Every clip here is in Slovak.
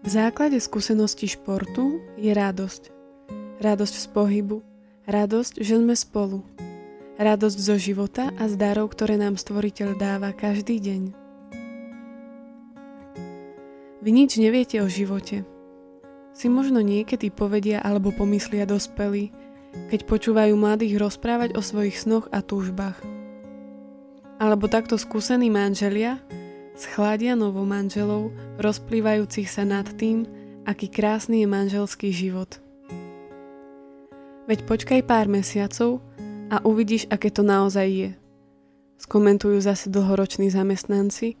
V základe skúsenosti športu je radosť. Radosť z pohybu, radosť, že sme spolu. Radosť zo života a z darov, ktoré nám Stvoriteľ dáva každý deň. Vy nič neviete o živote. Si možno niekedy povedia alebo pomyslia dospelí, keď počúvajú mladých rozprávať o svojich snoch a túžbách. Alebo takto skúsení manželia schládia novo manželov, rozplývajúcich sa nad tým, aký krásny je manželský život. Veď počkaj pár mesiacov a uvidíš, aké to naozaj je. Skomentujú zase dlhoroční zamestnanci,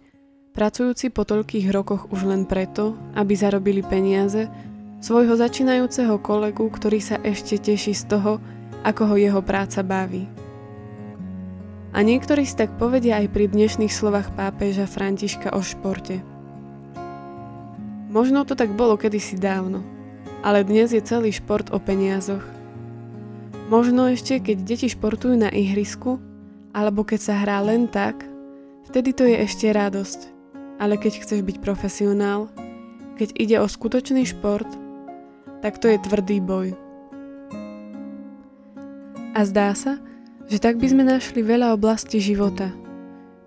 pracujúci po toľkých rokoch už len preto, aby zarobili peniaze, svojho začínajúceho kolegu, ktorý sa ešte teší z toho, ako ho jeho práca baví. A niektorí si tak povedia aj pri dnešných slovách pápeža Františka o športe. Možno to tak bolo kedysi dávno, ale dnes je celý šport o peniazoch. Možno ešte, keď deti športujú na ihrisku, alebo keď sa hrá len tak, vtedy to je ešte radosť. Ale keď chceš byť profesionál, keď ide o skutočný šport, tak to je tvrdý boj. A zdá sa, že tak by sme našli veľa oblastí života.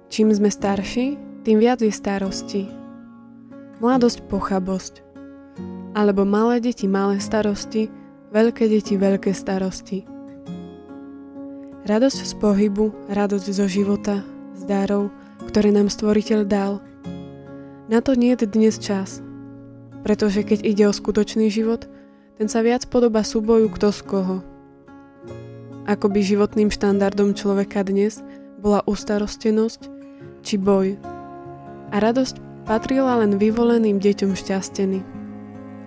Čím sme starší, tým viac je starosti. Mladosť, pochabosť. Alebo malé deti, malé starosti, veľké deti, veľké starosti. Radosť z pohybu, radosť zo života, z darov, ktoré nám Stvoriteľ dal. Na to nie je dnes čas. Pretože keď ide o skutočný život, ten sa viac podobá súboju kto z koho. Akoby životným štandardom človeka dnes bola ustarostenosť či boj. A radosť patrila len vyvoleným deťom šťastení,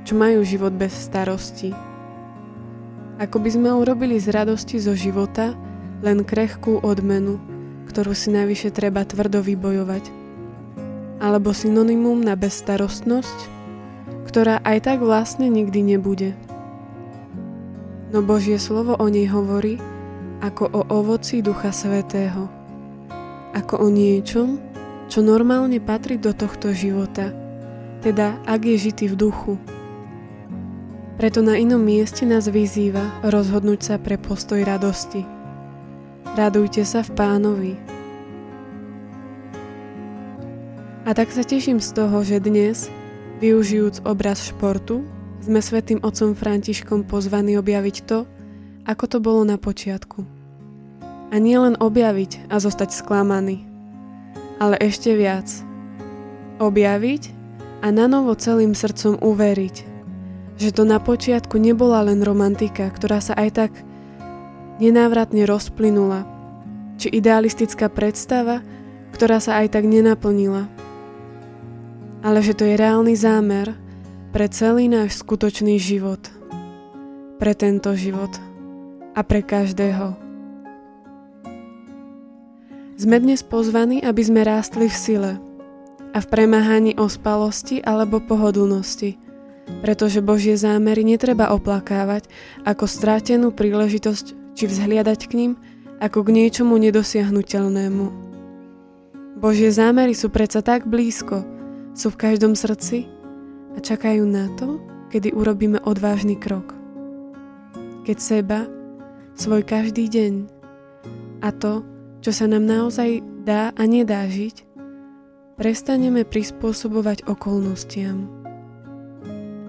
čo majú život bez starosti. Akoby sme urobili z radosti zo života len krehkú odmenu, ktorú si navyše treba tvrdo vybojovať. Alebo synonymum na bezstarostnosť, ktorá aj tak vlastne nikdy nebude. No Božie slovo o nej hovorí ako o ovoci Ducha Svätého. Ako o niečom, čo normálne patrí do tohto života, teda ak je žitý v duchu. Preto na inom mieste nás vyzýva rozhodnúť sa pre postoj radosti. Radujte sa v Pánovi. A tak sa teším z toho, že dnes, využijúc obraz športu, sme svätým otcom Františkom pozvaní objaviť to, ako to bolo na počiatku. A nie len objaviť a zostať sklamaný, ale ešte viac. Objaviť a nanovo celým srdcom uveriť, že to na počiatku nebola len romantika, ktorá sa aj tak nenávratne rozplynula, či idealistická predstava, ktorá sa aj tak nenaplnila, ale že to je reálny zámer pre celý náš skutočný život, pre tento život a pre každého. Sme dnes pozvaní, aby sme rástli v sile a v premáhaní ospalosti alebo pohodlnosti, pretože Božie zámery netreba oplakávať ako strátenú príležitosť či vzhliadať k nim ako k niečomu nedosiahnuteľnému. Božie zámery sú predsa tak blízko, sú v každom srdci a čakajú na to, kedy urobíme odvážny krok. Keď seba, svoj každý deň a to, čo sa nám naozaj dá a nedá žiť, prestaneme prispôsobovať okolnostiam.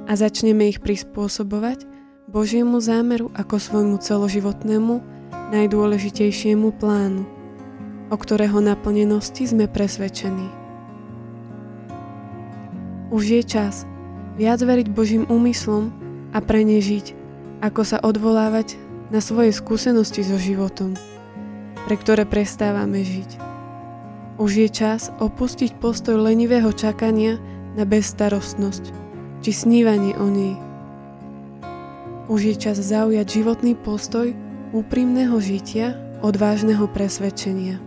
A začneme ich prispôsobovať Božiemu zámeru ako svojmu celoživotnému, najdôležitejšiemu plánu, o ktorého naplnenosti sme presvedčení. Už je čas viac veriť Božím úmyslom a pre ne žiť, ako sa odvolávať na svoje skúsenosti so životom, pre ktoré prestávame žiť. Už je čas opustiť postoj lenivého čakania na bezstarostnosť či snívanie o nej. Už je čas zaujať životný postoj úprimného žitia, odvážneho presvedčenia.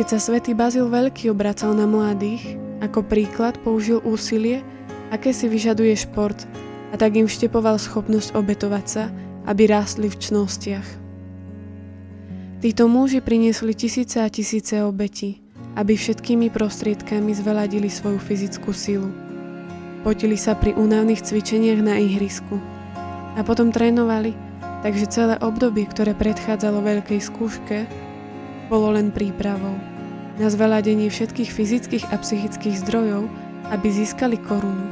Keď sa svätý Bazil Veľký obracal na mladých, ako príklad použil úsilie, aké si vyžaduje šport a tak im vštepoval schopnosť obetovať sa, aby rástli v cnostiach. Títo muži priniesli tisíce a tisíce obetí, aby všetkými prostriedkami zveladili svoju fyzickú silu. Potili sa pri únavných cvičeniach na ihrisku a potom trénovali, takže celé obdobie, ktoré predchádzalo veľkej skúške, bolo len prípravou na zveladenie všetkých fyzických a psychických zdrojov, aby získali korunu.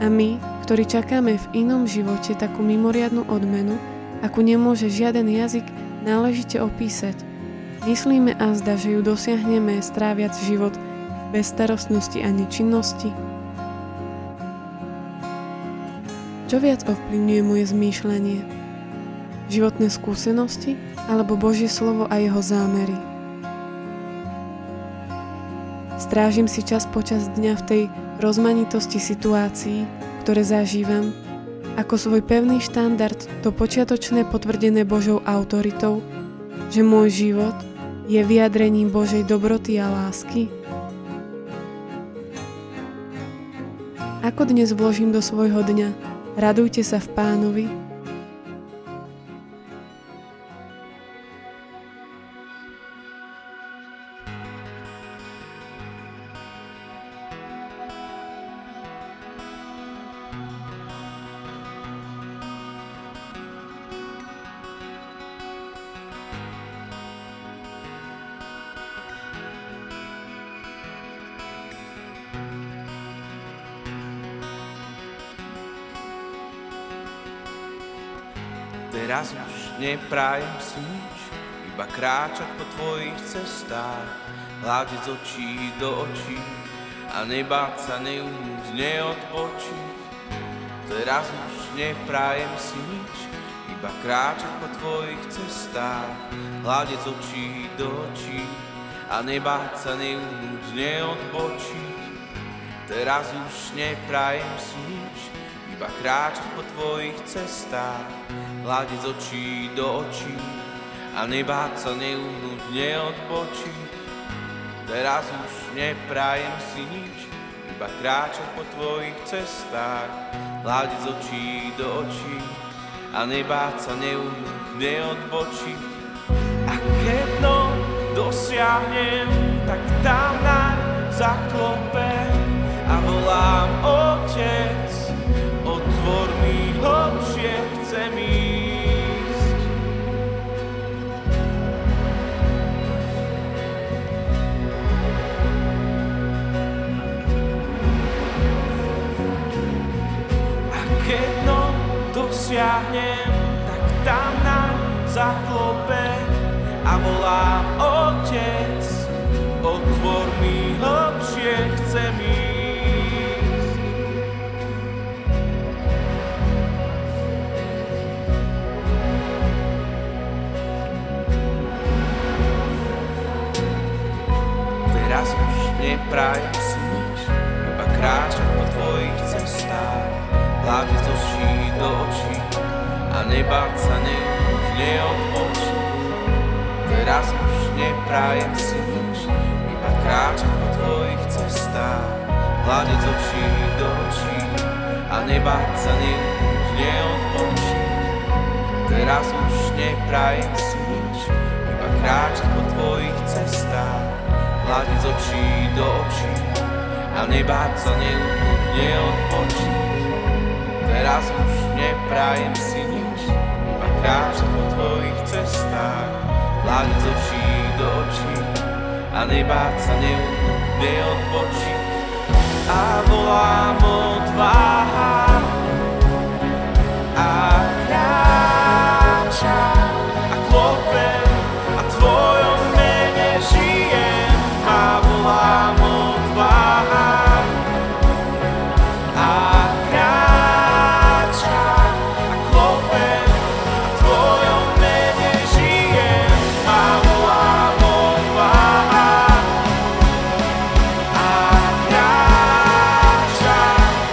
A my, ktorí čakáme v inom živote takú mimoriadnu odmenu, akú nemôže žiaden jazyk náležite opísať, myslíme azda, že ju dosiahneme stráviac život bez starostnosti a nečinnosti. Čo viac ovplyvňuje moje zmýšľanie? Životné skúsenosti alebo Božie slovo a jeho zámery? Strážim si čas počas dňa v tej rozmanitosti situácií, ktoré zažívam, ako svoj pevný štandard to počiatočné potvrdené Božou autoritou, že môj život je vyjadrením Božej dobroty a lásky. Ako dnes vložím do svojho dňa radujte sa v Pánovi? Teraz už neprájem si nič, iba kráčať po tvojich cestách, hľadiť z očí do očí a nebáť sa neumúť, neodpočiť. Teraz už neprájem si nič, iba kráčať po tvojich cestách, hľadiť z očí do očí a nebáť sa neumúť, neodpočiť. Teraz už neprájem si nič, iba kráčať po tvojich cestách, hľadiť z očí do očí a nebáť sa neuhnúť, neodbočiť. Teraz už neprajem si nič, iba kráčať po tvojich cestách, hľadiť z očí do očí a nebáť sa neuhnúť, neodbočiť. A keď to dosiahnem, tak tam naň zaklopem a volám Otec, otvor mi hlbšie, chcem ísť. A keď to dosiahnem, tak tam naň zaklopem a volám Otec, otvor mi hlbšie, chcem ísť. Teraz už neprajem si nič, iba kráčať po tvojich cestách, hľadiť z očí do očí a nebáť sa neúť, neodpočiť. Teraz už neprajem si nič, iba kráčať po tvojich cestách, hľadiť z očí do očí a nebáť sa neúť, neodpočiť. Teraz už neprajem si nič, iba kráčať po tvojich cestách, hľadiť z očí do očí a nebáť sa neúhnúť, neodpočiť. Teraz už neprajem si nič, iba kráčať po tvojich cestách, hľadiť z očí do očí a nebáť sa neúhnúť, neodpočiť. A volám odvaha a kráčam a klopem a tvojom mene žijem. Volám odvaha a kráčam a klopem a v tvojom mene žijem. A volám odvaha a kráčam a klopem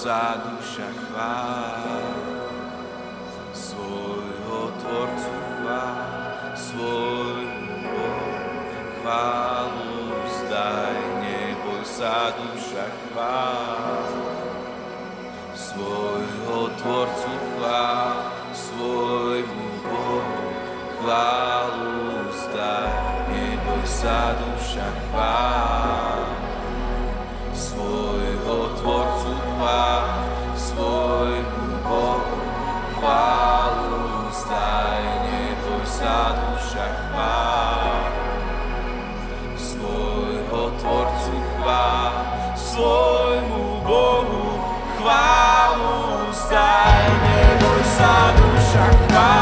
sa duša chvál, svojho Tvorcu chvál, svojmu Bohu chválu vzdaj. Neboj sa duša chvál, svojho Tvorcu chvál, svojmu Bohu chválu vzdaj. Neboj sa duša chvál, svojho Tvorcu chvál, svojmu Bohu chválu vzdaj. Neboj sa duša chvál, svojho Tvorcu chvál, svojmu Bohu chválu vzdaj. Neboj sa duša chvál,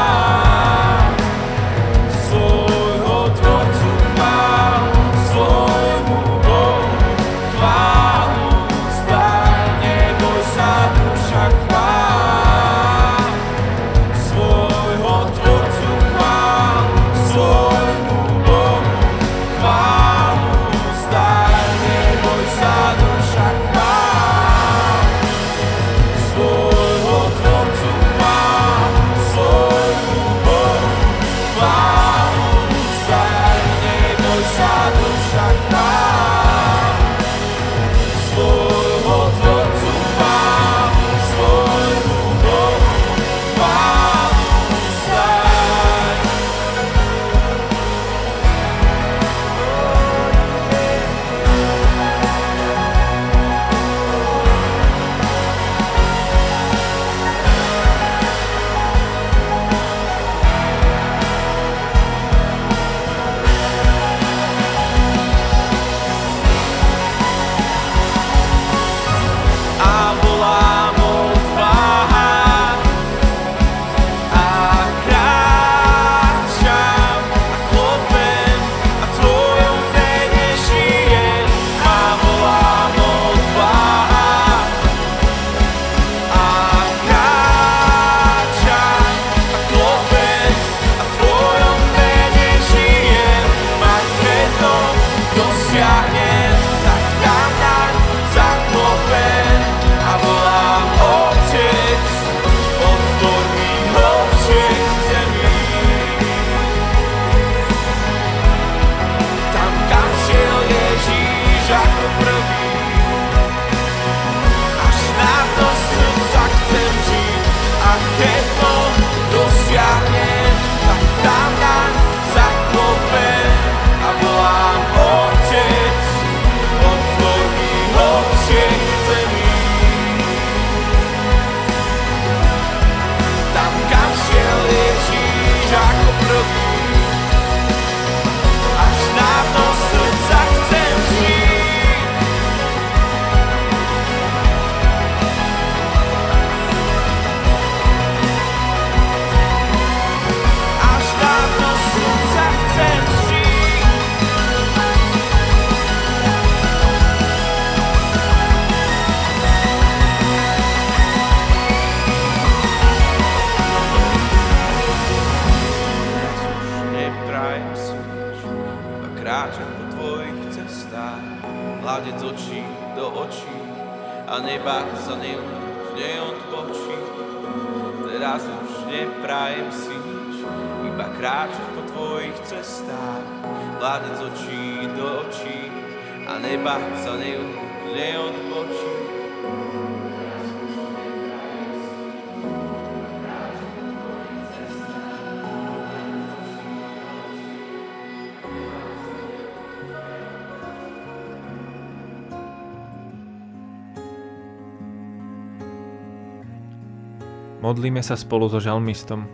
modlíme sa spolu so žalmistom.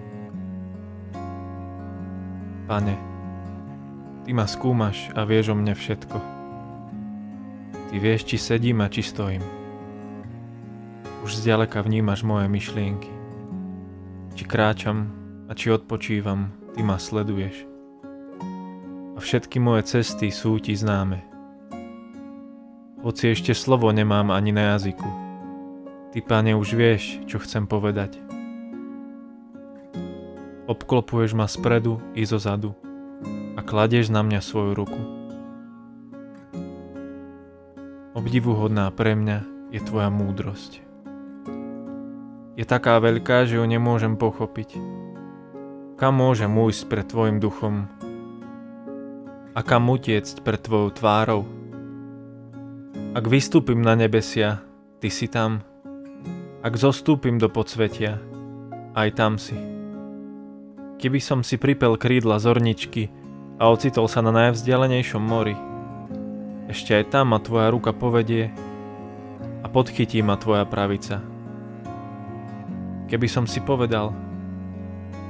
Pane, Ty ma skúmaš a vieš o mne všetko. Ty vieš, či sedím a či stojím. Už zďaleka vnímaš moje myšlienky. Či kráčam a či odpočívam, Ty ma sleduješ. A všetky moje cesty sú Ti známe. Hoci ešte slovo nemám ani na jazyku, Ty, Pane, už vieš, čo chcem povedať. Obklopuješ ma spredu i zo zadu a kladieš na mňa svoju ruku. Obdivuhodná pre mňa je Tvoja múdrosť. je taká veľká, že ju nemôžem pochopiť. Kam môžem újsť pred tvojim duchom? A kam utiecť pred tvojou tvárou? Ak vystúpim na nebesia, ty si tam. Ak zostúpim do podsvetia, aj tam si. Keby som si pripel krídla zorničky a ocitol sa na najvzdialenejšom mori, ešte aj tam ma tvoja ruka povedie a podchytí ma tvoja pravica. Keby som si povedal,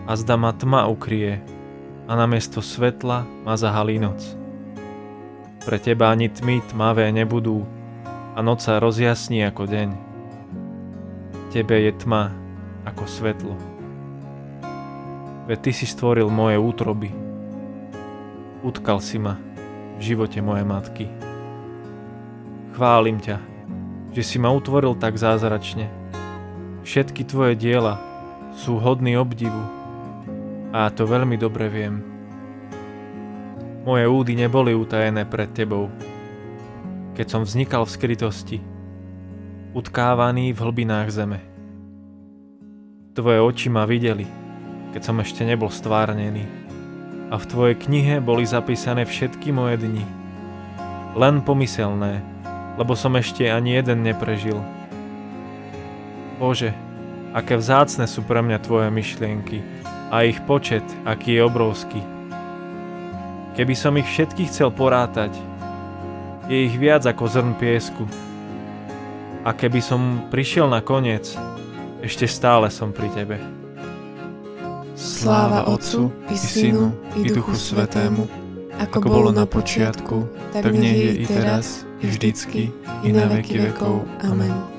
azda ma tma ukrie a namiesto svetla ma zahalí noc. Pre teba ani tmy tmavé nebudú a noc sa rozjasní ako deň. Tebe je tma ako svetlo. Veď ty si stvoril moje útroby. Utkal si ma v živote mojej matky. Chválim ťa, že si ma utvoril tak zázračne. Všetky tvoje diela sú hodný obdivu a to veľmi dobre viem. Moje údy neboli utajené pred tebou, keď som vznikal v skrytosti, utkávaný v hlbinách zeme. Tvoje oči ma videli, keď som ešte nebol stvárnený. A v tvojej knihe boli zapísané všetky moje dni. Len pomyselné, lebo som ešte ani jeden neprežil. Bože, aké vzácne sú pre mňa tvoje myšlienky a ich počet, aký je obrovský. Keby som ich všetkých chcel porátať, je ich viac ako zrn piesku. A keby som prišiel na koniec, ešte stále som pri tebe. Sláva Otcu i Synu i Duchu Svätému, ako bolo na počiatku, tak nech je i teraz, i vždycky, i na veky vekov. Amen.